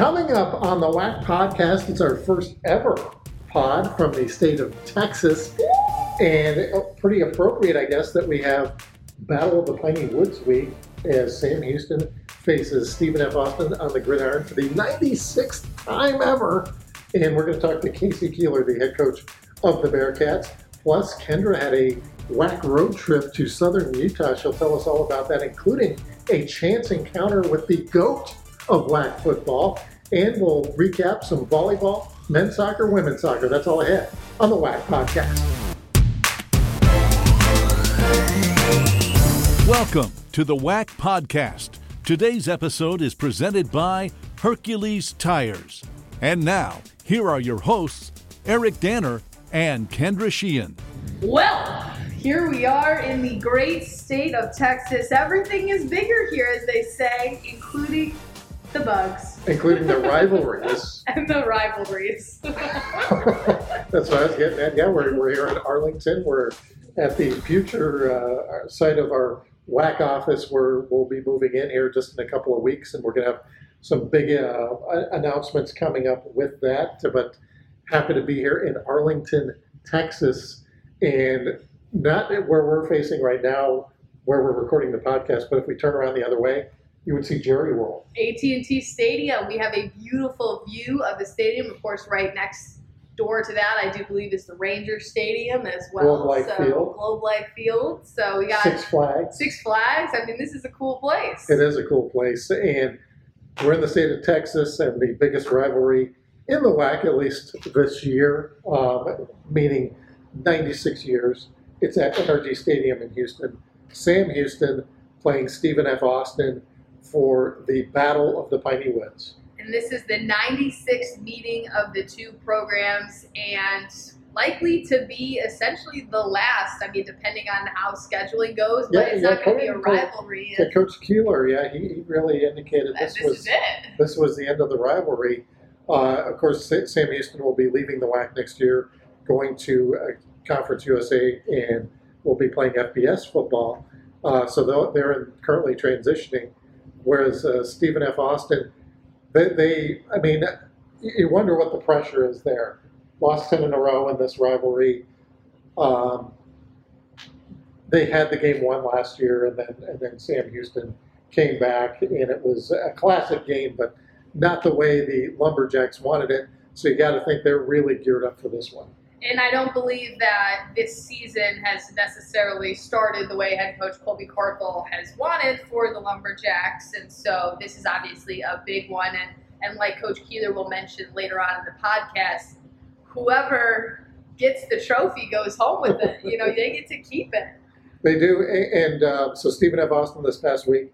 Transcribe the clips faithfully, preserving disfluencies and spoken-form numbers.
Coming up on the W A C podcast, it's our first ever pod from the state of Texas. And pretty appropriate, I guess, that we have Battle of the Piney Woods week as Sam Houston faces Stephen F. Austin on the gridiron for the ninety-sixth time ever. And we're going to talk to Casey Keeler, the head coach of the Bearcats. Plus, Kendra had a W A C road trip to Southern Utah. She'll tell us all about that, including a chance encounter with the GOAT of W A C football. And we'll recap some volleyball, men's soccer, women's soccer. That's all I have on the W A C podcast. Welcome to the W A C podcast. Today's episode is presented by Hercules Tires. And now, here are your hosts, Eric Danner and Kendra Sheehan. Well, here we are in the great state of Texas. Everything is bigger here, as they say, including the bugs. Including the rivalries. And the rivalries. That's what I was getting at. Yeah, we're, we're here in Arlington. We're at the future uh, site of our W A C office, where we'll be moving in here just in a couple of weeks, and we're going to have some big uh, announcements coming up with that. But happy to be here in Arlington, Texas, and not where we're facing right now, where we're recording the podcast, but if we turn around the other way, you would see Jerry World. A T and T Stadium. We have a beautiful view of the stadium. Of course, right next door to that, I do believe, is the Ranger Stadium as well. Globe Life so, Field. Globe Life Field. So we got Six Flags. Six Flags. I mean, this is a cool place. It is a cool place. And we're in the state of Texas, and the biggest rivalry in the W A C, at least this year, um, meaning ninety-six years. It's at N R G Stadium in Houston. Sam Houston playing Stephen F. Austin for the Battle of the Piney Woods. And this is the ninety-sixth meeting of the two programs, and likely to be essentially the last. I mean, depending on how scheduling goes, but yeah, it's yeah, not going to be a rivalry. Yeah, Coach Keeler, yeah, he, he really indicated this, this was it. This was the end of the rivalry. Uh, of course, Sam Houston will be leaving the W A C next year, going to uh, Conference U S A, and will be playing F B S football. Uh, so they're currently transitioning, whereas uh, Stephen F. Austin, they, they, I mean, you wonder what the pressure is there. Lost ten in a row in this rivalry. Um, they had the game won last year, and then and then Sam Houston came back, and it was a classic game, but not the way the Lumberjacks wanted it. So you got to think they're really geared up for this one. And I don't believe that this season has necessarily started the way head coach Colby Carthel has wanted for the Lumberjacks. And so this is obviously a big one. And, and like Coach Keeler will mention later on in the podcast, whoever gets the trophy goes home with it. You know, they get to keep it. They do. And uh, so Stephen F. Austin this past week,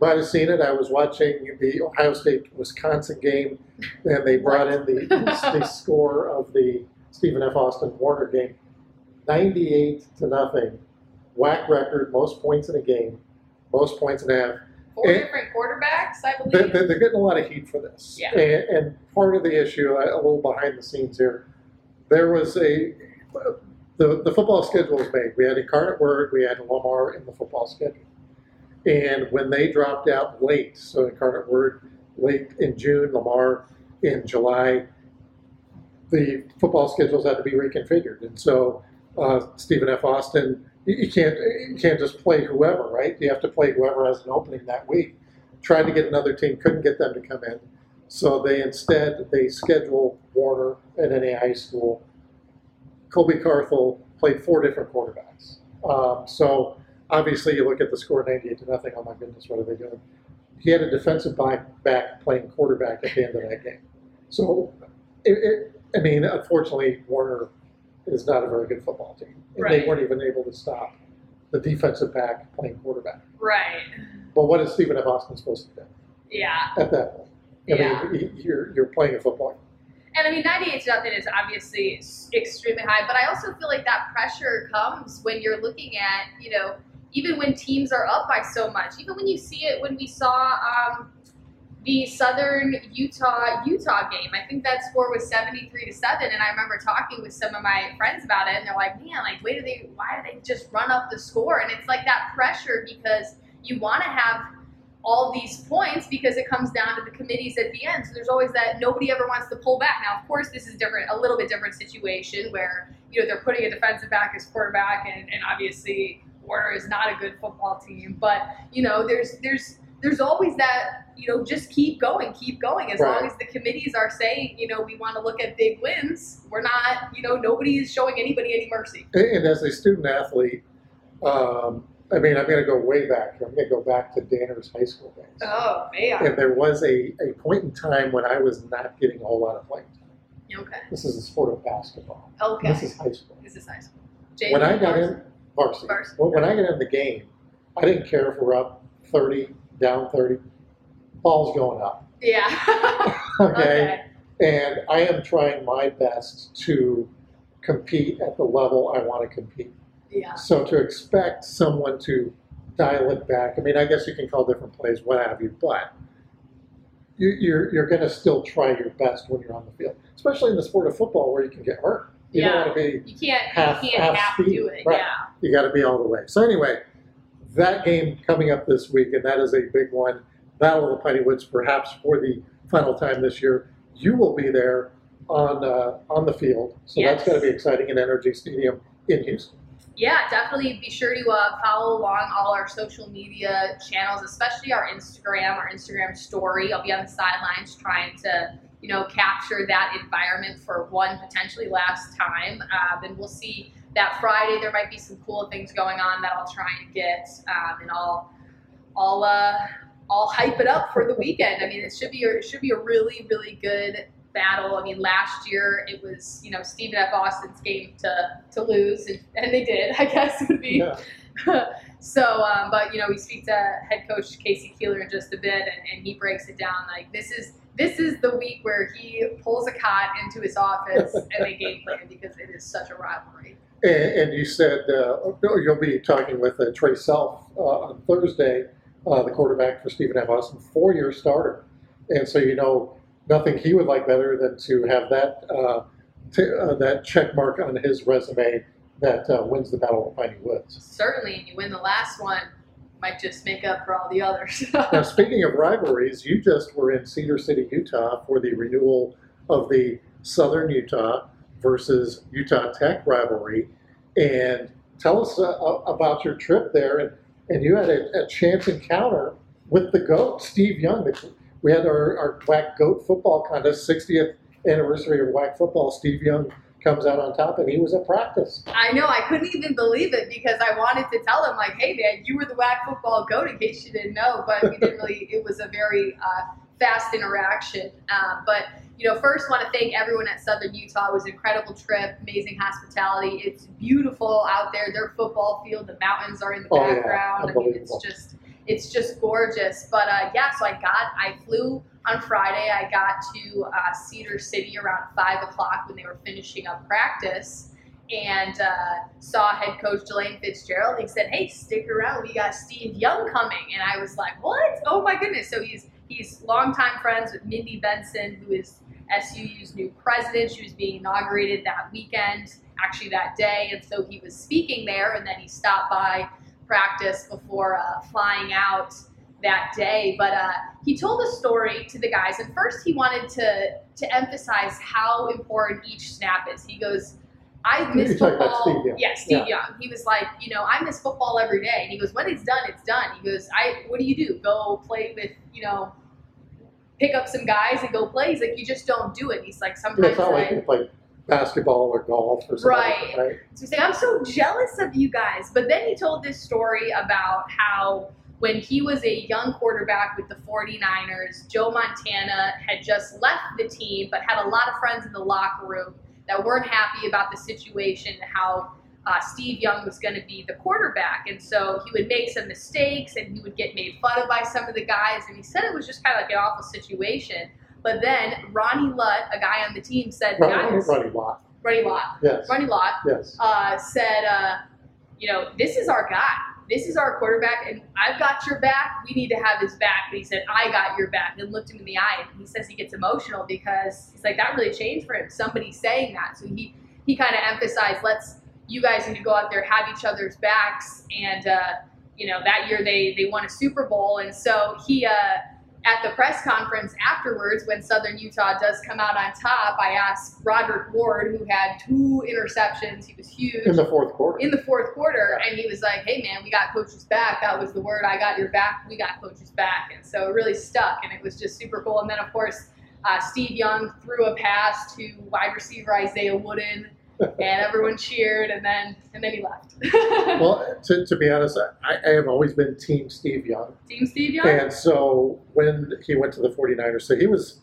might have seen it. I was watching the Ohio State-Wisconsin game, and they brought in the, the score of the Stephen F. Austin Warner game, ninety-eight to nothing. W A C record, most points in a game, most points in a half. Four and different quarterbacks, I believe. They're, they're getting a lot of heat for this. Yeah. And, and part of the issue, a little behind the scenes here, there was a the, – the football schedule was made. We had Incarnate Word, we had Lamar in the football schedule. And when they dropped out late, so Incarnate Word late in June, Lamar in July, the football schedules had to be reconfigured. And so uh, Stephen F. Austin, you can't you can't just play whoever, right? You have to play whoever has an opening that week. Tried to get another team, couldn't get them to come in. So they instead, they schedule Warner at any high school. Colby Carthel played four different quarterbacks. Um, so... Obviously, you look at the score, ninety-eight to nothing. Oh my goodness, what are they doing? He had a defensive back playing quarterback at the end of that game. So, it, it, I mean, unfortunately, Warner is not a very good football team. And right. They weren't even able to stop the defensive back playing quarterback. Right. But what is Stephen F. Austin supposed to do? Yeah. At that point, I yeah. mean, you're you're playing a football game. And I mean, ninety-eight to nothing is obviously extremely high, but I also feel like that pressure comes when you're looking at, you know, even when teams are up by so much, even when you see it when we saw um, the Southern Utah Utah game. I think that score was seventy-three to seven, and I remember talking with some of my friends about it, and they're like, man, like, why do they, why do they just run up the score? And it's like that pressure because you want to have all these points because it comes down to the committees at the end. So there's always that nobody ever wants to pull back. Now, of course, this is different, a little bit different situation where, you know, they're putting a defensive back as quarterback, and, and obviously Warner is not a good football team. But, you know, there's there's there's always that, you know, just keep going, keep going. As right. long as the committees are saying, you know, we want to look at big wins, we're not, you know, nobody is showing anybody any mercy. And as a student athlete, um, I mean, I'm going to go way back. I'm going to go back to Danner's high school days. Oh, man. And there was a, a point in time when I was not getting a whole lot of playing time. Okay. This is the sport of basketball. Okay. This is high school. This is high school. J V, when I got varsity. in varsity, varsity. Well, when I got in the game, I didn't care if we're up thirty, down thirty. Ball's going up. Yeah. okay. okay. And I am trying my best to compete at the level I want to compete. Yeah. So to expect someone to dial it back, I mean, I guess you can call different plays, what have you, but you, you're you're going to still try your best when you're on the field, especially in the sport of football where you can get hurt. You yeah. don't want to be you can't, half, you can't half, half do it. Right. Yeah. You got to be all the way. So anyway, that game coming up this week, and that is a big one, Battle of the Piney Woods, perhaps for the final time this year. You will be there on uh, on the field, so yes. that's going to be exciting in N R G Stadium in Houston. Yeah, definitely be sure to uh, follow along all our social media channels, especially our Instagram, our Instagram story. I'll be on the sidelines trying to, you know, capture that environment for one potentially last time. Uh, then we'll see that Friday. There might be some cool things going on that I'll try and get, um, and I'll, I'll, uh, I'll hype it up for the weekend. I mean, it should be it should be a really, really good battle. I mean, last year it was, you know, Stephen F. Austin's game to, to lose, and, and they did, I guess would be. Yeah. so, um, but, you know, we speak to head coach Casey Keeler in just a bit, and, and he breaks it down like this is this is the week where he pulls a cot into his office and they game plan because it is such a rivalry. And, and you said uh, you'll be talking with uh, Trey Self uh, on Thursday, uh, the quarterback for Stephen F. Austin, four-year starter. And so, you know, nothing he would like better than to have that uh, t- uh, that check mark on his resume that uh, wins the Battle of Piney Woods. Certainly, and you win the last one, might just make up for all the others. Now, speaking of rivalries, you just were in Cedar City, Utah, for the renewal of the Southern Utah versus Utah Tech rivalry. And tell us uh, about your trip there, and, and you had a, a chance encounter with the GOAT, Steve Young. The, We had our, our W A C GOAT football contest, sixtieth anniversary of W A C football. Steve Young comes out on top, and he was at practice. I know. I couldn't even believe it because I wanted to tell him, like, hey, man, you were the W A C football GOAT, in case you didn't know. But we didn't really – it was a very uh, fast interaction. Uh, but, you know, first want to thank everyone at Southern Utah. It was an incredible trip, amazing hospitality. It's beautiful out there. Their football field, the mountains are in the oh, background. Yeah. I mean, it's just – It's just gorgeous. But uh, yeah, so I got, I flew on Friday. I got to uh, Cedar City around five o'clock when they were finishing up practice, and uh, saw head coach Delane Fitzgerald. He said, "Hey, stick around. We got Steve Young coming." And I was like, "What? Oh my goodness!" So he's he's longtime friends with Mindy Benson, who is S U U's new president. She was being inaugurated that weekend, actually that day, and so he was speaking there, and then he stopped by practice before uh, flying out that day. But uh, he told a story to the guys, and first he wanted to to emphasize how important each snap is. He goes, I miss football. Steve Young. Yeah, Steve yeah. Young. He was like, you know, I miss football every day. And he goes, when it's done, it's done. He goes, I. What do you do? Go play with, you know, pick up some guys and go play? He's like, you just don't do it. He's like, sometimes it's not like you play basketball or golf or something. Right. right. So he's like, I'm so jealous of you guys. But then he told this story about how when he was a young quarterback with the forty-niners, Joe Montana had just left the team but had a lot of friends in the locker room that weren't happy about the situation and how uh, Steve Young was going to be the quarterback. And so he would make some mistakes and he would get made fun of by some of the guys. And he said it was just kind of like an awful situation. But then Ronnie Lott, a guy on the team, said, Ronnie, guys, Ronnie Lott. Ronnie Lott. Yes. Ronnie Lott yes. Uh, said, uh, you know, this is our guy. This is our quarterback, and I've got your back. We need to have his back. And he said, I got your back, and looked him in the eye. And he says he gets emotional because he's like, that really changed for him, somebody saying that. So he, he kind of emphasized, let's, you guys need to go out there, have each other's backs, and, uh, you know, that year they they won a Super Bowl. And so he, uh, at the press conference afterwards, when Southern Utah does come out on top, I asked Robert Ward, who had two interceptions. He was huge. In the fourth quarter. In the fourth quarter. And he was like, hey, man, we got coaches back. That was the word. I got your back. We got coaches back. And so it really stuck, and it was just super cool. And then, of course, uh, Steve Young threw a pass to wide receiver Isaiah Wooden, and everyone cheered, and then and then he left. Well, to, to be honest, I, I have always been Team Steve Young. Team Steve Young? And so when he went to the forty-niners, so he was,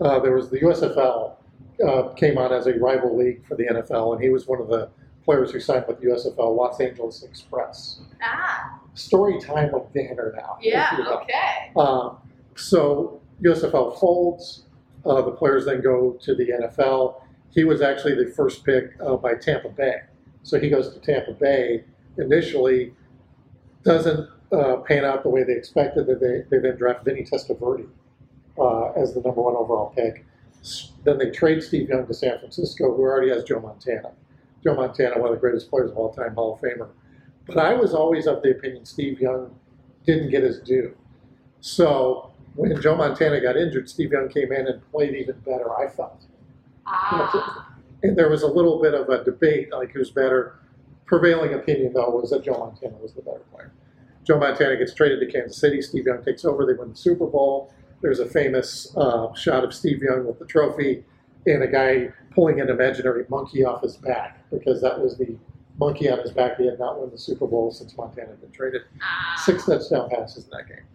uh, there was the U S F L uh, came on as a rival league for the N F L, and he was one of the players who signed with the U S F L, Los Angeles Express. Ah. Story time with Danner now. Yeah, you know. Okay. Uh, so U S F L folds, uh, the players then go to the N F L. He was actually the first pick uh, by Tampa Bay. So he goes to Tampa Bay initially, doesn't uh, pan out the way they expected. That they, they then draft Vinny Testaverde uh, as the number one overall pick. Then they trade Steve Young to San Francisco, who already has Joe Montana. Joe Montana, one of the greatest players of all time, Hall of Famer. But I was always of the opinion Steve Young didn't get his due. So when Joe Montana got injured, Steve Young came in and played even better, I felt. Ah. And there was a little bit of a debate, like who's better. Prevailing opinion, though, was that Joe Montana was the better player. Joe Montana gets traded to Kansas City. Steve Young takes over. They win the Super Bowl. There's a famous uh, shot of Steve Young with the trophy and a guy pulling an imaginary monkey off his back, because that was the monkey on his back. He had not won the Super Bowl since Montana had been traded. Ah. Six touchdown passes in that game.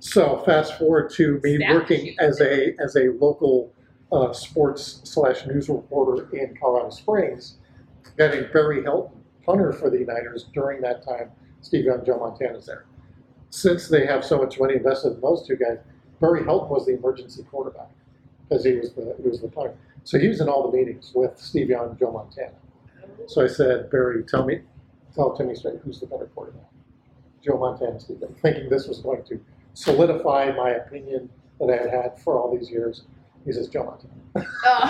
So fast forward to me Statue. working as a as a local Uh, sports slash news reporter in Colorado Springs, getting Barry Helton, punter for the Niners during that time. Steve Young, Joe Montana's there. Since they have so much money invested in those two guys, Barry Helton was the emergency quarterback because he was the he was the punter. So he was in all the meetings with Steve Young and Joe Montana. So I said, Barry, tell me, tell Timmy straight, who's the better quarterback? Joe Montana, Steve Young. Thinking this was going to solidify my opinion that I had had for all these years. He says, Joe Montana. Oh.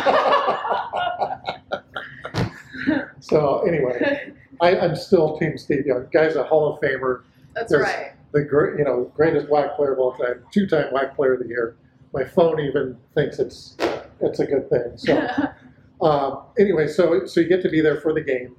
So anyway, I, I'm still Team Steve Young. Guy's a Hall of Famer. That's There's right. The great, you know, greatest black player of all time, two-time black player of the year. My phone even thinks it's it's a good thing. So um, anyway, so so you get to be there for the game.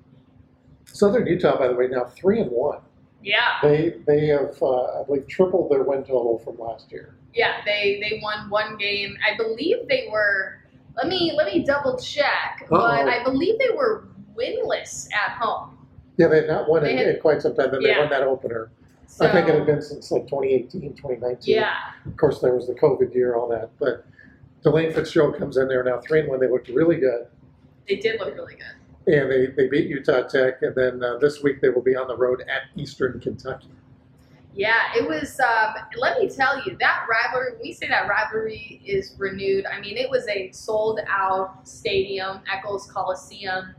Southern Utah, by the way, now three and one. Yeah. They they have uh, I believe tripled their win total from last year. Yeah, they, they won one game. I believe they were, let me let me double check, Uh-oh. but I believe they were winless at home. Yeah, they had not won in, had, in quite some time, then yeah. they won that opener. So, I think it had been since like twenty eighteen, twenty nineteen. Yeah. Of course, there was the COVID year, all that. But Delane Fitzgerald comes in there now three and one. They looked really good. They did look really good. And they, they beat Utah Tech, and then uh, this week they will be on the road at Eastern Kentucky. Yeah, it was, um, let me tell you, that rivalry, when we say that rivalry is renewed, I mean, it was a sold-out stadium, Eccles Coliseum.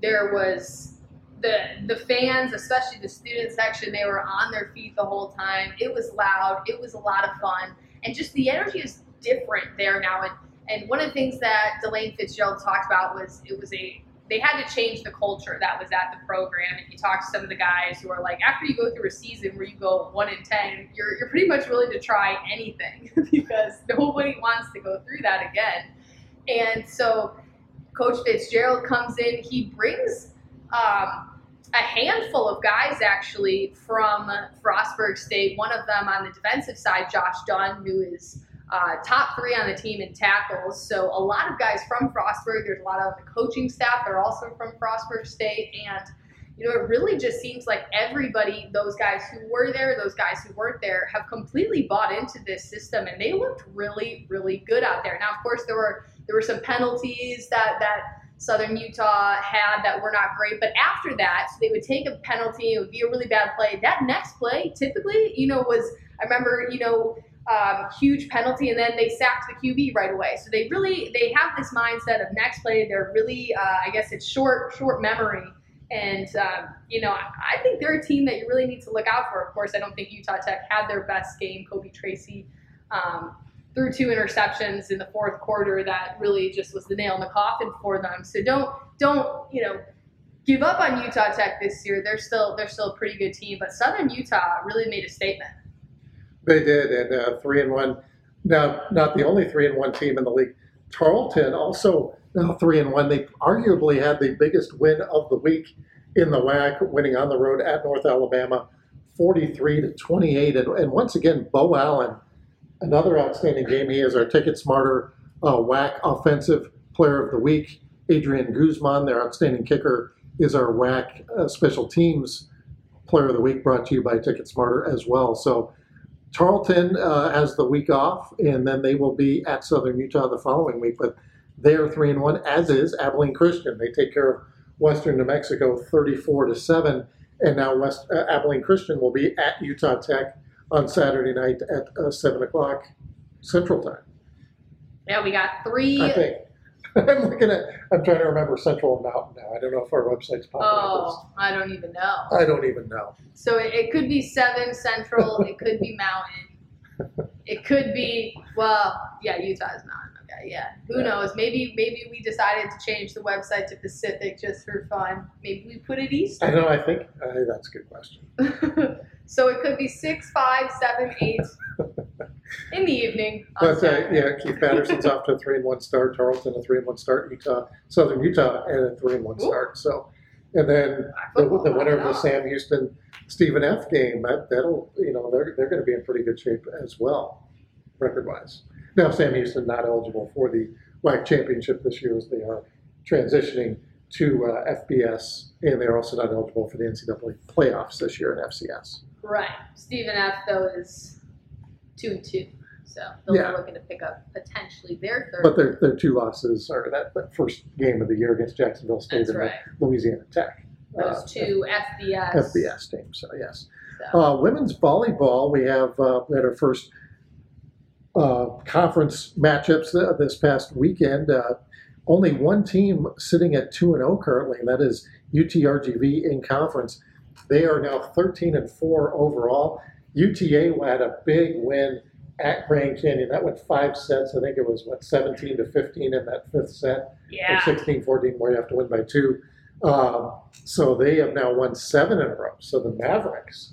There was the the fans, especially the student section, they were on their feet the whole time. It was loud. It was a lot of fun. And just the energy is different there now. And, and one of the things that Delane Fitzgerald talked about was it was a, they had to change the culture that was at the program. And you talk to some of the guys who are like, after you go through a season where you go one and ten, you're you're pretty much willing to try anything because nobody wants to go through that again. And so Coach Fitzgerald comes in. He brings um, a handful of guys actually from Frostburg State. One of them on the defensive side, Josh Dunn, who is Uh, top three on the team in tackles. So a lot of guys from Frostburg. There's a lot of the coaching staff. They're also from Frostburg State. And, you know, it really just seems like everybody, those guys who were there, those guys who weren't there, have completely bought into this system. And they looked really, really good out there. Now, of course, there were there were some penalties that, that Southern Utah had that were not great. But after that, so they would take a penalty. It would be a really bad play. That next play, typically, you know, was, I remember, you know, Um, huge penalty, and then they sacked the Q B right away. So they really they have this mindset of next play. They're really, uh, I guess, it's short short memory, and um, you know I, I think they're a team that you really need to look out for. Of course, I don't think Utah Tech had their best game. Kobe Tracy um, threw two interceptions in the fourth quarter that really just was the nail in the coffin for them. So don't don't you know give up on Utah Tech this year. They're still they're still a pretty good team, but Southern Utah really made a statement. They did, and uh, three and one. Now, not the only three and one team in the league. Tarleton also now three and one. They arguably had the biggest win of the week in the W A C, winning on the road at North Alabama, forty-three to twenty-eight. And, and once again, Bo Allen, another outstanding game. He is our Ticket Smarter uh, W A C Offensive Player of the Week. Adrian Guzman, their outstanding kicker, is our W A C uh, Special Teams Player of the Week, brought to you by Ticket Smarter as well. So Tarleton uh, has the week off, and then they will be at Southern Utah the following week. But they are three and one, as is Abilene Christian. They take care of Western New Mexico thirty-four to seven, and now West uh, Abilene Christian will be at Utah Tech on Saturday night at uh, seven o'clock Central Time. Yeah, we got three. I think. I'm looking at. I'm trying to remember Central and Mountain now. I don't know if our website's popping up. Oh, I don't even know. I don't even know. So it, it could be seven Central. It could be Mountain. It could be well, yeah, Utah's Mountain. Okay, yeah. Who yeah. knows? Maybe maybe we decided to change the website to Pacific just for fun. Maybe we put it East. I know. I think uh, that's a good question. So it could be six, five, seven, eight. In the evening. But, uh, yeah, Keith Patterson's off to a three and one start. Tarleton, a three and one start. Utah, Southern Utah, and a three and one start. So, and then the, the winner of the Sam Houston Stephen F. game, that, that'll, you know, they're they're going to be in pretty good shape as well, record-wise. Now, Sam Houston not eligible for the W A C championship this year as they are transitioning to uh, F B S, and they're also not eligible for the N C double A playoffs this year in F C S. Right. Stephen F., though, is two and two, so they'll yeah. be looking to pick up potentially their third. But their their two losses are that, that first game of the year against Jacksonville State That's and right. Louisiana Tech. Those uh, two F B S F B S teams. So yes, so. Uh, women's volleyball. We have uh, we had our first uh, conference matchups uh, this past weekend. Uh, only one team sitting at two and zero currently, and that is U T R G V in conference. They are now thirteen and four overall. U T A had a big win at Grand Canyon. That went five sets. I think it was, what, seventeen to fifteen in that fifth set? Yeah. Or sixteen fourteen, where you have to win by two. Um, so they have now won seven in a row. So the Mavericks,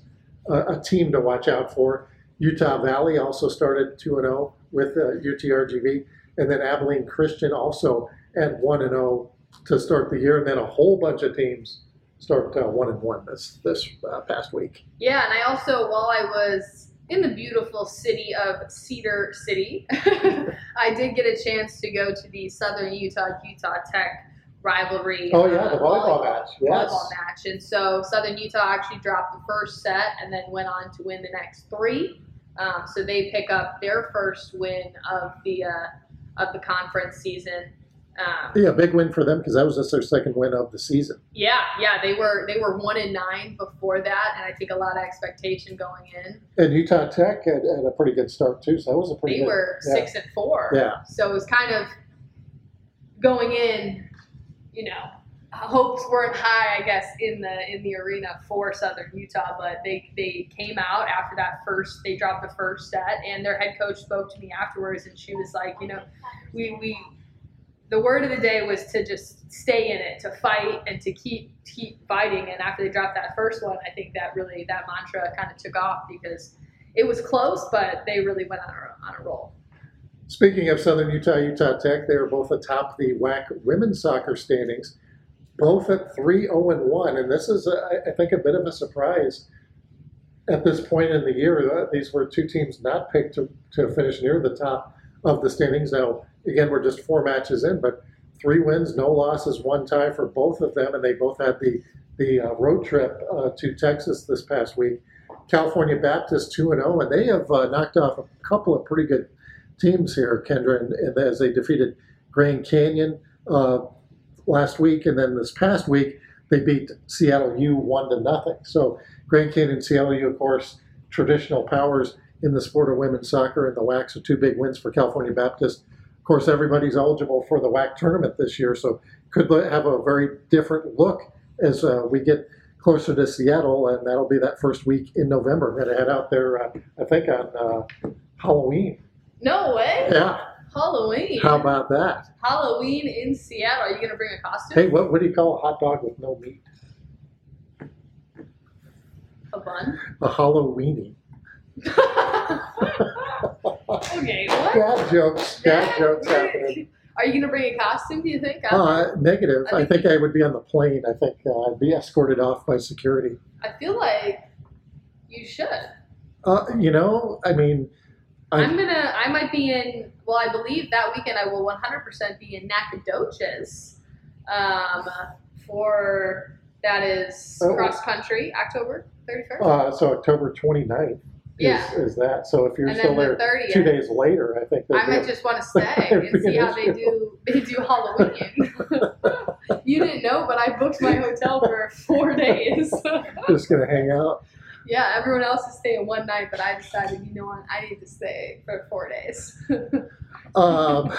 uh, a team to watch out for. Utah Valley also started two and oh with uh, U T R G V. And then Abilene Christian also at one and oh to start the year. And then a whole bunch of teams start uh, one and one this this uh, past week. Yeah, and I also, while I was in the beautiful city of Cedar City, I did get a chance to go to the Southern Utah Utah Tech rivalry. Oh yeah, uh, the volleyball, volleyball match. Yes. Volleyball match, and so Southern Utah actually dropped the first set and then went on to win the next three. Um, so they pick up their first win of the uh, of the conference season. Um, yeah, big win for them because that was just their second win of the season. Yeah, yeah, they were they were one and nine before that, and I think a lot of expectation going in. And Utah Tech had, had a pretty good start too, so that was a pretty. They good, were yeah. six and four. Yeah. So it was kind of going in, you know, hopes weren't high, I guess, in the in the arena for Southern Utah, but they they came out after that first. They dropped the first set, and their head coach spoke to me afterwards, and she was like, you know, we we. The word of the day was to just stay in it, to fight, and to keep keep fighting. And after they dropped that first one, I think that really that mantra kind of took off because it was close, but they really went on a, on a roll. Speaking of Southern Utah, Utah Tech, they are both atop the W A C women's soccer standings, both at three oh and one. And this is, a, I think, a bit of a surprise at this point in the year. These were two teams not picked to, to finish near the top of the standings. Now, again, we're just four matches in, but three wins, no losses, one tie for both of them, and they both had the the uh, road trip uh, to Texas this past week. California Baptist two and oh, and they have uh, knocked off a couple of pretty good teams here, Kendra, and, and as they defeated Grand Canyon uh, last week, and then this past week they beat Seattle U one to nothing. So Grand Canyon, Seattle U, of course, traditional powers in the sport of women's soccer and the W A C, so two big wins for California Baptist. Of course, everybody's eligible for the W A C tournament this year, so could have a very different look as uh, we get closer to Seattle, and that'll be that first week in November. I'm going to head out there, uh, I think, on uh, Halloween. No way. Yeah. Halloween. How about that? Halloween in Seattle. Are you going to bring a costume? Hey, what, what do you call a hot dog with no meat? A bun? A Halloweenie. Okay, what? Dad jokes. Dad jokes happening. Are you going to bring a costume, do you think? Uh, negative. I think I, think I would be on the plane. I think uh, I'd be escorted off by security. I feel like you should. Uh, you know, I mean... I, I'm gonna. I might be in. Well, I believe that weekend I will one hundred percent be in Nacogdoches, um, for that is oh, cross country October thirty-first. Uh, so October twenty-ninth. Yeah. Is, is that so? If you're still there the two days later, I think I might just want to stay and see how issue. they do. They do Halloween. You didn't know, but I booked my hotel for four days. Just gonna hang out. Yeah, everyone else is staying one night, but I decided, you know what, I need to stay for four days. um,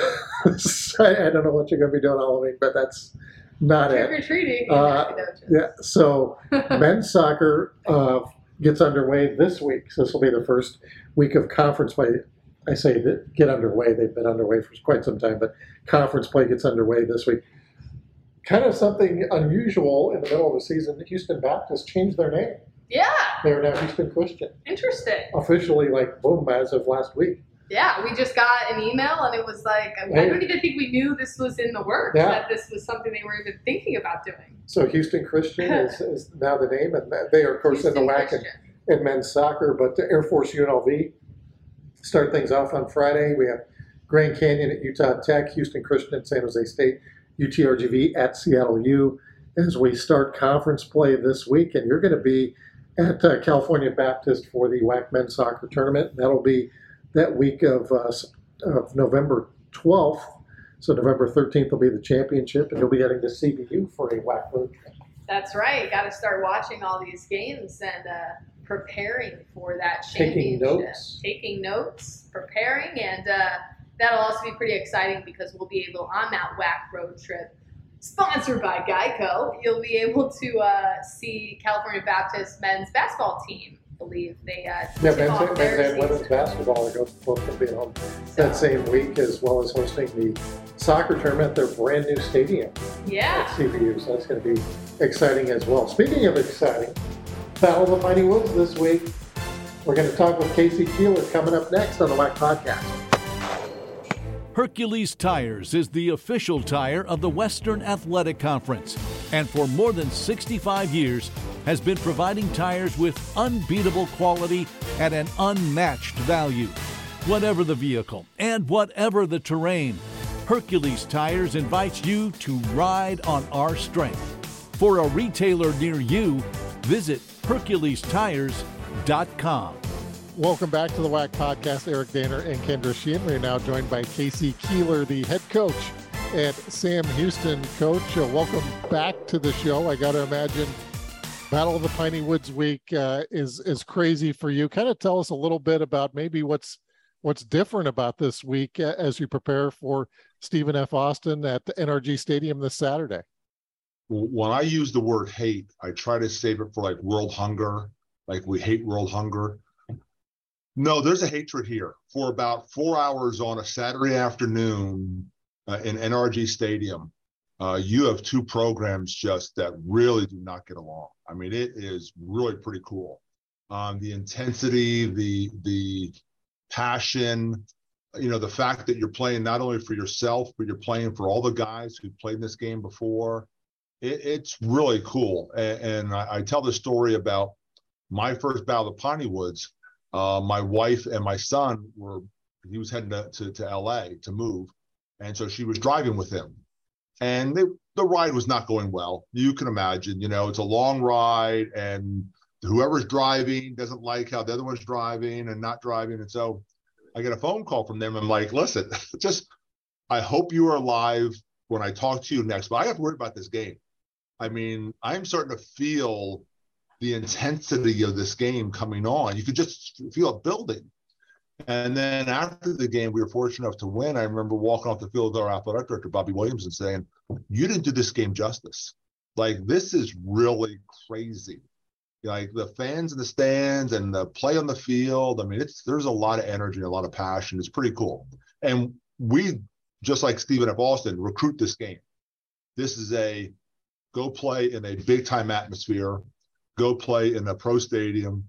I don't know what you're going to be doing Halloween, but that's not Trick it. Trick-or-treating. Uh, yeah, so men's soccer uh, gets underway this week. So this will be the first week of conference play. I say that get underway. They've been underway for quite some time, but conference play gets underway this week. Kind of something unusual in the middle of the season. Houston Baptist changed their name. Yeah. They are now Houston Christian. Interesting. Officially, like, boom, as of last week. Yeah, we just got an email, and it was like, I, hey. I don't even think we knew this was in the works, yeah. that this was something they were even thinking about doing. So Houston Christian is, is now the name, and they are, of course, Houston in the whack in, in men's soccer, but the Air Force U N L V start things off on Friday. We have Grand Canyon at Utah Tech, Houston Christian at San Jose State, U T R G V at Seattle U, as we start conference play this week, and you're going to be at uh, California Baptist for the W A C Men's Soccer Tournament. That'll be that week of, uh, of November twelfth. So November thirteenth will be the championship, and you'll be heading to C B U for a W A C League. That's right. Got to start watching all these games and uh, preparing for that championship. Taking notes. Taking notes, preparing, and uh, that'll also be pretty exciting because we'll be able, on that W A C road trip, sponsored by Geico, you'll be able to uh, see California Baptist men's basketball team. I believe they uh, yeah, men's off their men's and women's basketball are both going to be home so. that same week, as well as hosting the soccer tournament at their brand new stadium. Yeah, at C B U. So that's going to be exciting as well. Speaking of exciting, Battle of the Piney Woods this week. We're going to talk with Casey Keeler coming up next on the W A C Podcast. Hercules Tires is the official tire of the Western Athletic Conference, and for more than sixty-five years has been providing tires with unbeatable quality at an unmatched value. Whatever the vehicle and whatever the terrain, Hercules Tires invites you to ride on our strength. For a retailer near you, visit hercules tires dot com. Welcome back to the W A C Podcast. Eric Danner and Kendra Sheehan. We are now joined by Casey Keeler, the head coach at Sam Houston. Coach, uh, welcome back to the show. I got to imagine Battle of the Piney Woods week uh, is is crazy for you. Kind of tell us a little bit about maybe what's what's different about this week as you prepare for Stephen F. Austin at the N R G Stadium this Saturday. When I use the word hate, I try to save it for like world hunger, like we hate world hunger. No, there's a hatred here for about four hours on a Saturday afternoon uh, in N R G Stadium. Uh, you have two programs just that really do not get along. I mean, it is really pretty cool. Um, the intensity, the the passion, you know, the fact that you're playing not only for yourself, but you're playing for all the guys who played this game before. It, it's really cool. And, and I, I tell the story about my first Battle of the Piney Woods. Uh, my wife and my son were, he was heading to, to, to L A to move. And so she was driving with him. And they, the ride was not going well. You can imagine, you know, it's a long ride and whoever's driving doesn't like how the other one's driving and not driving. And so I get a phone call from them. I'm like, listen, just, I hope you are alive when I talk to you next, but I have to worry about this game. I mean, I'm starting to feel the intensity of this game coming on. You could just feel it building. And then after the game, we were fortunate enough to win. I remember walking off the field with our athletic director, Bobby Williams, and saying, you didn't do this game justice. Like, this is really crazy. Like, the fans in the stands and the play on the field, I mean, it's there's a lot of energy, a lot of passion. It's pretty cool. And we, just like Stephen F. Austin, recruit this game. This is a go play in a big-time atmosphere, go play in a pro stadium,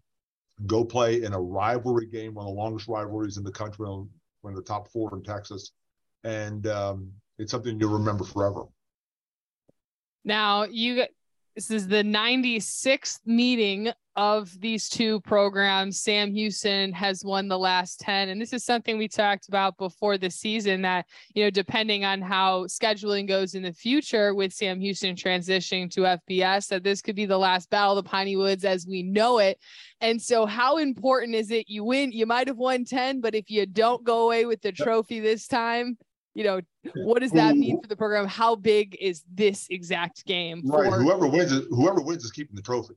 go play in a rivalry game, one of the longest rivalries in the country, one of the top four in Texas. And um, it's something you'll remember forever. Now, you this is the ninety-sixth meeting of these two programs. Sam Houston has won the last ten. And this is something we talked about before the season that, you know, depending on how scheduling goes in the future with Sam Houston transitioning to F B S, that this could be the last Battle of the Piney Woods as we know it. And so how important is it you win? You might have won ten, but if you don't go away with the trophy this time, you know, what does that mean for the program? How big is this exact game? Right. For- whoever wins it, whoever wins is keeping the trophy.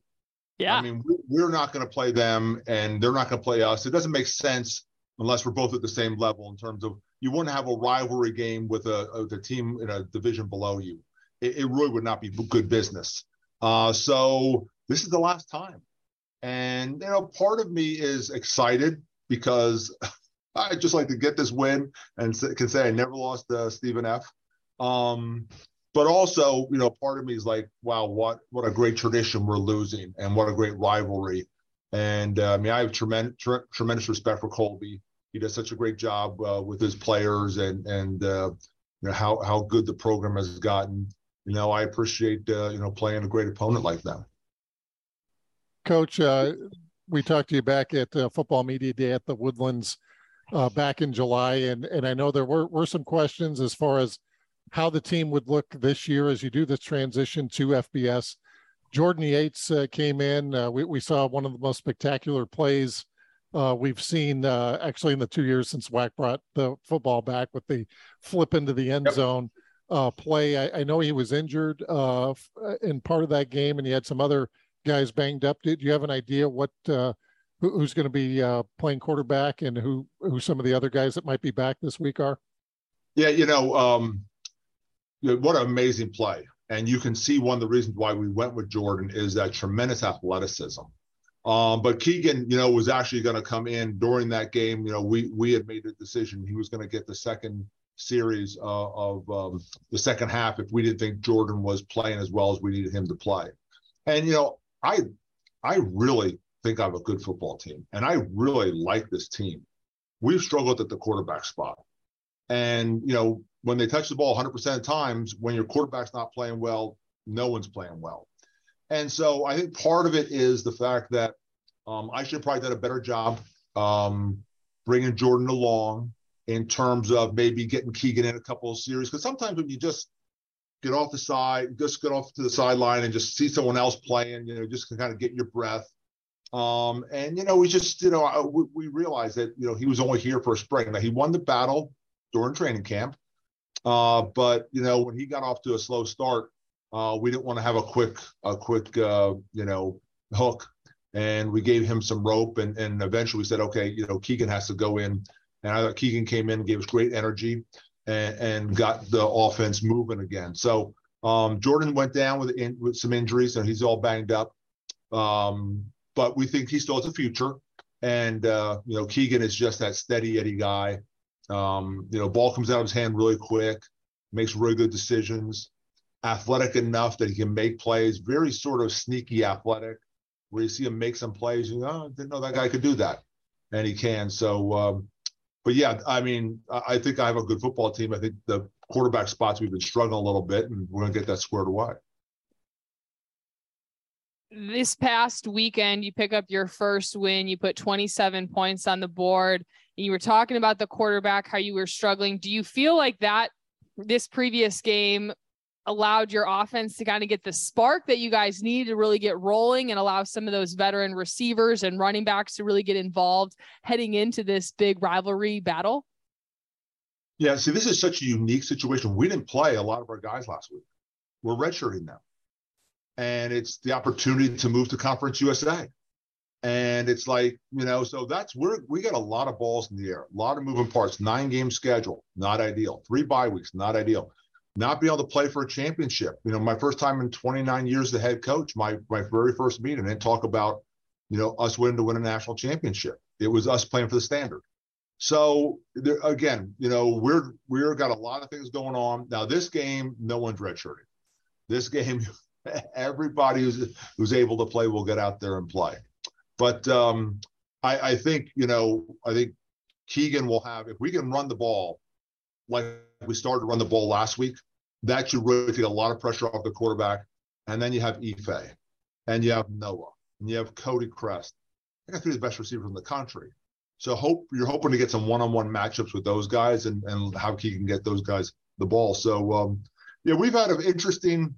Yeah. I mean, we're not going to play them and they're not going to play us. It doesn't make sense unless we're both at the same level in terms of you wouldn't have a rivalry game with a, with a team in a division below you. It, it really would not be good business. Uh, so this is the last time. And, you know, part of me is excited because I just like to get this win and can say I never lost uh, Stephen F. Um But also, you know, part of me is like, wow, what what a great tradition we're losing and what a great rivalry. And, uh, I mean, I have tremendous tre- tremendous respect for Colby. He does such a great job uh, with his players and, and uh, you know, how, how good the program has gotten. You know, I appreciate, uh, you know, playing a great opponent like that. Coach, uh, we talked to you back at uh, Football Media Day at the Woodlands uh, back in July, and, and I know there were, were some questions as far as how the team would look this year as you do this transition to F B S. Jordan Yates uh, came in. Uh, we, we saw one of the most spectacular plays uh, we've seen uh, actually in the two years since W A C brought the football back with the flip into the end yep. zone uh, play. I, I know he was injured uh, in part of that game, and he had some other guys banged up. Do you have an idea what uh, who, who's going to be uh, playing quarterback and who, who some of the other guys that might be back this week are? Yeah, you know, um... what an amazing play. And you can see one of the reasons why we went with Jordan is that tremendous athleticism. Um, but Keegan, you know, was actually going to come in during that game. You know, we we had made the decision he was going to get the second series uh, of um, the second half if we didn't think Jordan was playing as well as we needed him to play. And, you know, I I really think I have a good football team. And I really like this team. We've struggled at the quarterback spot. And, you know, when they touch the ball one hundred percent of times, when your quarterback's not playing well, no one's playing well. And so I think part of it is the fact that um, I should have probably done a better job um, bringing Jordan along in terms of maybe getting Keegan in a couple of series. Because sometimes when you just get off the side, just get off to the sideline and just see someone else playing, you know, just kind of get your breath. Um, and, you know, we just, you know, I, we, we realized that, you know, he was only here for a spring. Now, he won the battle during training camp. Uh, but, you know, when he got off to a slow start, uh, we didn't want to have a quick, a quick, uh, you know, hook. And we gave him some rope and, and eventually we said, okay, you know, Keegan has to go in. And I thought Keegan came in, gave us great energy and, and got the offense moving again. So um, Jordan went down with in, with some injuries and he's all banged up. Um, but we think he still has a future. And, uh, you know, Keegan is just that steady Eddie guy. Um, you know, ball comes out of his hand really quick, makes really good decisions, athletic enough that he can make plays, very sort of sneaky athletic, where you see him make some plays, you know, oh, I didn't know that guy could do that, and he can. So, um, but yeah, I mean, I, I think I have a good football team. I think the quarterback spots we've been struggling a little bit, and we're going to get that squared away. This past weekend, you pick up your first win. You put twenty-seven points on the board. You were talking about the quarterback, how you were struggling. Do you feel like that this previous game allowed your offense to kind of get the spark that you guys needed to really get rolling and allow some of those veteran receivers and running backs to really get involved heading into this big rivalry battle? Yeah, see, this is such a unique situation. We didn't play a lot of our guys last week. We're redshirting them. And it's the opportunity to move to Conference U S A. And it's like, you know, so that's where we got a lot of balls in the air, a lot of moving parts, nine game schedule, not ideal. Three bye weeks, not ideal. Not being able to play for a championship. You know, my first time in twenty-nine years, the head coach, my, my very first meeting, and talk about, you know, us winning to win a national championship. It was us playing for the standard. So there, again, you know, we're we're got a lot of things going on. Now this game, no one's redshirting. This game, everybody who's who's able to play will get out there and play. But um, I, I think you know, I think Keegan will have, if we can run the ball like we started to run the ball last week, that should really take a lot of pressure off the quarterback. And then you have Ife, and you have Noah, and you have Cody Crest. I got three of the best receivers in the country. So hope you're hoping to get some one-on-one matchups with those guys, and, and how he can get those guys the ball. So, um, yeah, we've had an interesting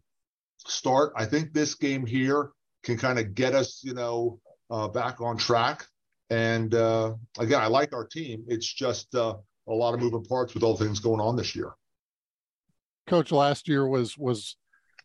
start. I think this game here can kind of get us, you know, uh, back on track. And, uh, again, I like our team. It's just uh, a lot of moving parts with all the things going on this year. Coach, last year was was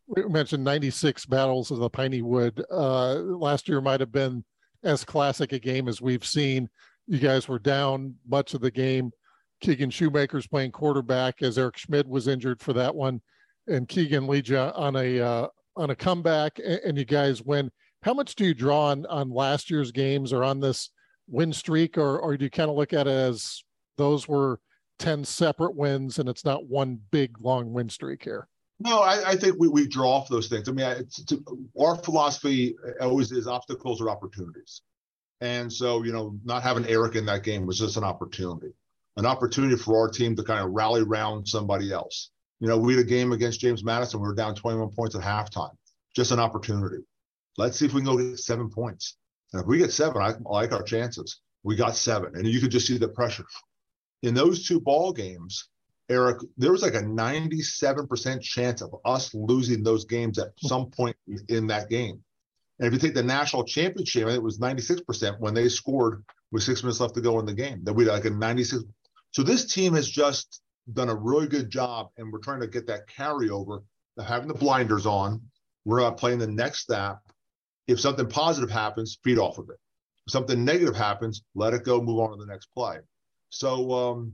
we mentioned ninety-six battles of the Piney Wood. Uh, last year might have been as classic a game as we've seen. You guys were down much of the game. Keegan Shoemaker's playing quarterback as Eric Schmidt was injured for that one, and Keegan leads you on a uh, on a comeback, and, and you guys win. How much do you draw on on last year's games or on this win streak, or or do you kind of look at it as those were ten separate wins and it's not one big long win streak here? No, I, I think we we draw off those things. I mean, it's, it's, our philosophy always is obstacles are opportunities. And so, you know, not having Eric in that game was just an opportunity, an opportunity for our team to kind of rally around somebody else. You know, we had a game against James Madison. We were down twenty-one points at halftime, just an opportunity. Let's see if we can go get seven points. And if we get seven, I like our chances. We got seven. And you could just see the pressure. In those two ball games, Eric, there was like a ninety-seven percent chance of us losing those games at some point in that game. And if you take the national championship, it was ninety-six percent when they scored with six minutes left to go in the game. That we like a ninety-six. So this team has just done a really good job, and we're trying to get that carryover of having the blinders on. We're not playing the next step. If something positive happens, feed off of it. If something negative happens, let it go, move on to the next play. So um,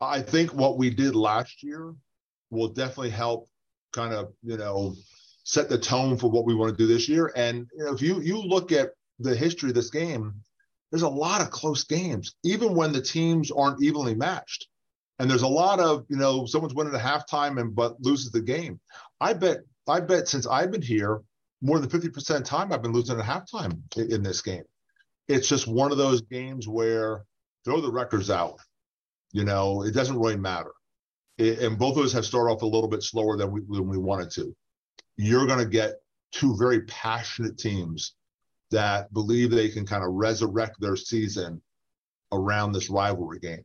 I think what we did last year will definitely help kind of, you know, set the tone for what we want to do this year. And you know, if you you look at the history of this game, there's a lot of close games, even when the teams aren't evenly matched. And there's a lot of, you know, someone's winning at halftime and but loses the game. I bet I bet since I've been here, more than fifty percent of the time I've been losing at halftime in, in this game. It's just one of those games where throw the records out. You know, it doesn't really matter. It, and both of us have started off a little bit slower than we, than we wanted to. You're going to get two very passionate teams that believe they can kind of resurrect their season around this rivalry game.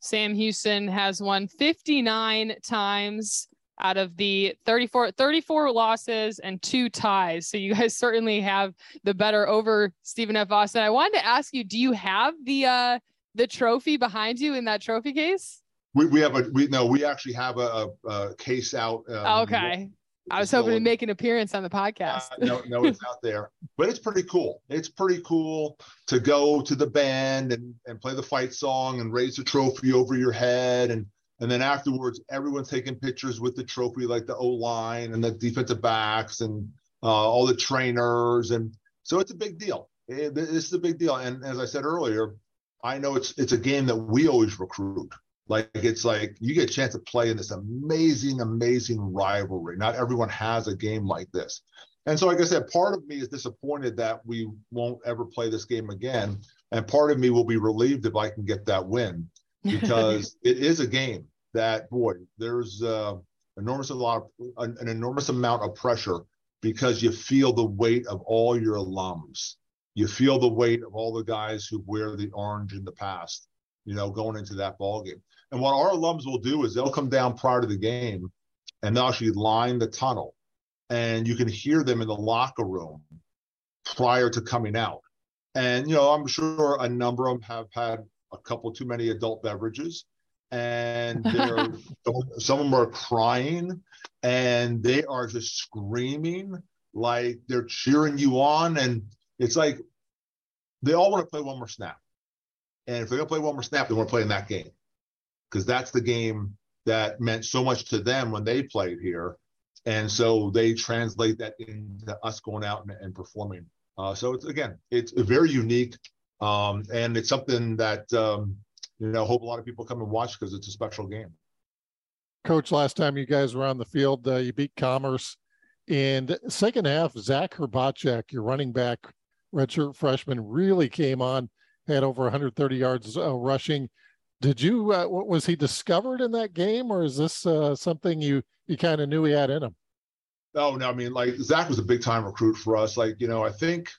Sam Houston has won fifty-nine times out of the thirty-four, thirty-four losses and two ties. So you guys certainly have the better over Stephen F. Austin. I wanted to ask you, do you have the uh, the trophy behind you in that trophy case? We we have a we no we actually have a, a, a case out. Um, okay, I was hoping to make an appearance on the podcast. uh, no, no, it's out there, but it's pretty cool. It's pretty cool to go to the band and, and play the fight song and raise the trophy over your head, and and then afterwards, everyone's taking pictures with the trophy, like the O line and the defensive backs and uh, all the trainers, and so it's a big deal. It, it's a big deal, and as I said earlier, I know it's it's a game that we always recruit. Like, it's like you get a chance to play in this amazing, amazing rivalry. Not everyone has a game like this. And so, like I said, part of me is disappointed that we won't ever play this game again. And part of me will be relieved if I can get that win, because it is a game that, boy, there's uh, enormous a lot of, an, an enormous amount of pressure, because you feel the weight of all your alums. You feel the weight of all the guys who wear the orange in the past, you know, going into that ball game. And what our alums will do is they'll come down prior to the game and they'll actually line the tunnel. And you can hear them in the locker room prior to coming out. And, you know, I'm sure a number of them have had a couple too many adult beverages. And they're, some of them are crying and they are just screaming, like they're cheering you on. And it's like they all want to play one more snap. And if they're going to play one more snap, they want to play in that game, because that's the game that meant so much to them when they played here. And so they translate that into us going out and, and performing. Uh, so, it's again, it's very unique. Um, and it's something that, um, you know, hope a lot of people come and watch because it's a special game. Coach, last time you guys were on the field, uh, you beat Commerce. And second half, Zach Herbacek, your running back, redshirt freshman, really came on, had over one hundred thirty yards uh, rushing. Did you, uh, was he discovered in that game, or is this uh, something you, you kind of knew he had in him? Oh, no, I mean, like, Zach was a big-time recruit for us. Like, you know, I think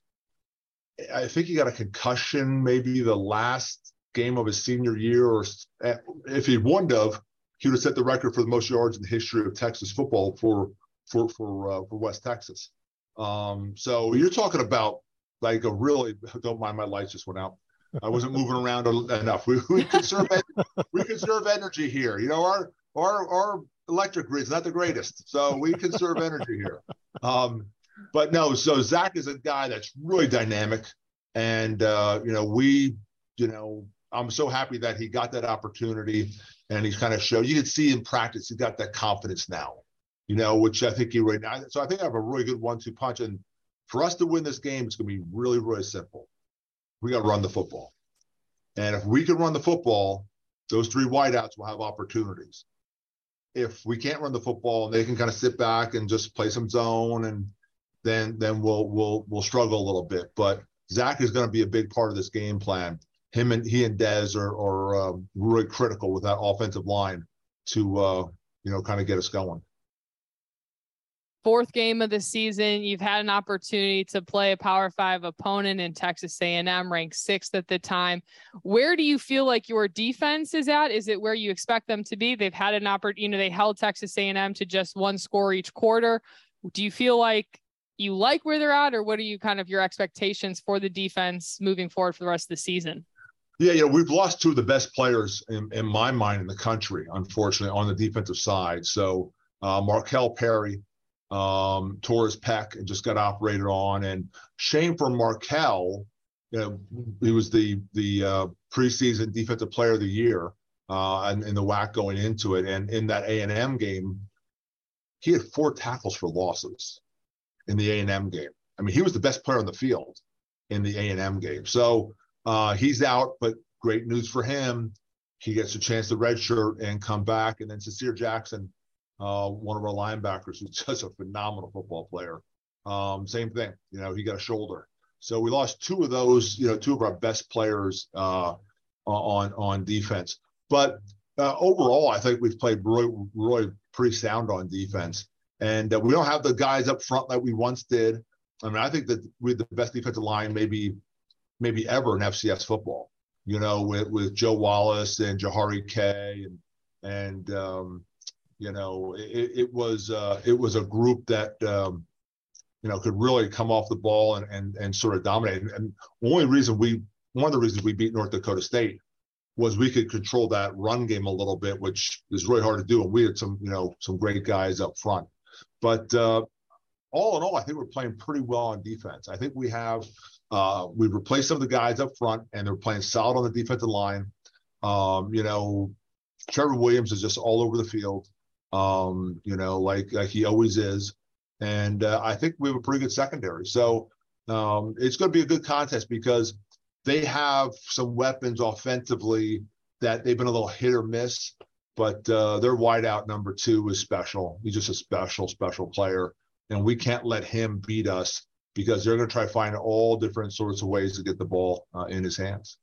I think he got a concussion maybe the last game of his senior year, or if he wouldn't have, he would have set the record for the most yards in the history of Texas football for for for, uh, for West Texas. Um, so you're talking about, like, a really – don't mind, my lights just went out. I wasn't moving around enough. We, we, conserve, we conserve energy here. You know, our our our electric grid's not the greatest, so we conserve energy here. Um, but no, so Zach is a guy that's really dynamic, and uh, you know, we, you know, I'm so happy that he got that opportunity, and he's kind of showed. You can see in practice he got that confidence now, you know, which I think he right now. So I think I have a really good one two punch, and for us to win this game, it's going to be really, really simple. We got to run the football. And if we can run the football, those three wideouts will have opportunities. If we can't run the football, they can kind of sit back and just play some zone, and then then we'll we'll we'll struggle a little bit. But Zach is going to be a big part of this game plan. Him and he and Dez are are um, really critical with that offensive line to uh, you know, kind of get us going. Fourth game of the season, you've had an opportunity to play a Power Five opponent in Texas A and M, ranked sixth at the time. Where do you feel like your defense is at? Is it where you expect them to be? They've had an opportunity, you know, they held Texas A and M to just one score each quarter. Do you feel like you like where they're at, or what are you kind of your expectations for the defense moving forward for the rest of the season? Yeah, you know, we've lost two of the best players in, in my mind in the country, unfortunately, on the defensive side. So uh, Markell Perry, um tore his pec and just got operated on, and shame for Markell. You know, he was the the uh preseason defensive player of the year uh in, in the W A C going into it, and in that A and M game he had four tackles for losses in the A and M game. I mean, he was the best player on the field in the A and M game. So uh he's out, but great news for him, he gets a chance to redshirt and come back. And then Sincere Jackson, Uh, one of our linebackers, who's just a phenomenal football player. Um, same thing, you know, he got a shoulder. So we lost two of those, you know, two of our best players uh, on on defense. But uh, overall, I think we've played really, really pretty sound on defense. And uh, we don't have the guys up front that we once did. I mean, I think that we had the best defensive line maybe maybe ever in F C S football, you know, with, with Joe Wallace and Jahari Kay and, and um, you know, it, it was uh, it was a group that, um, you know, could really come off the ball and and, and sort of dominate. And, and only reason we one of the reasons we beat North Dakota State was we could control that run game a little bit, which is really hard to do. And we had some, you know, some great guys up front. But uh, all in all, I think we're playing pretty well on defense. I think we have uh, we've replaced some of the guys up front, and they're playing solid on the defensive line. Um, you know, Trevor Williams is just all over the field. Um, you know, like, like he always is. And uh, I think we have a pretty good secondary. So um, it's going to be a good contest because they have some weapons offensively that they've been a little hit or miss, but uh, their wideout number two is special. He's just a special, special player. And we can't let him beat us because they're going to try to find all different sorts of ways to get the ball uh, in his hands.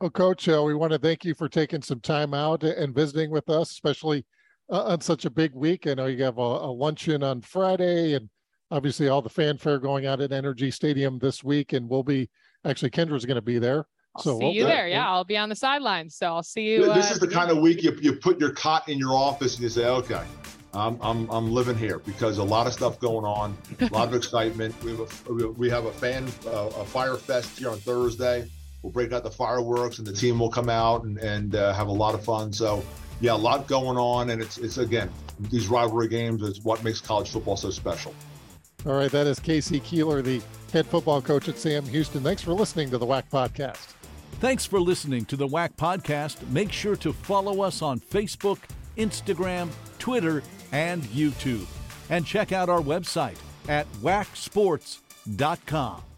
Well, Coach, uh, we want to thank you for taking some time out and visiting with us, especially Uh, on such a big week. I know you have a, a luncheon on Friday, and obviously all the fanfare going out at N R G Stadium this week, and we'll be, actually Kendra's going to be there. I'll so see we'll, you there. Yeah, I'll be on the sidelines, so I'll see you. This uh, is the kind of week you, you put your cot in your office and you say, okay, I'm, I'm, I'm living here, because a lot of stuff going on, a lot of excitement. We have a, we have a fan, uh, a fire fest here on Thursday. We'll break out the fireworks and the team will come out and, and uh, have a lot of fun. So yeah, a lot going on, and it's, it's again, these rivalry games is what makes college football so special. All right, that is Casey Keeler, the head football coach at Sam Houston. Thanks for listening to the W A C Podcast. Thanks for listening to the W A C Podcast. Make sure to follow us on Facebook, Instagram, Twitter, and YouTube. And check out our website at W A C sports dot com.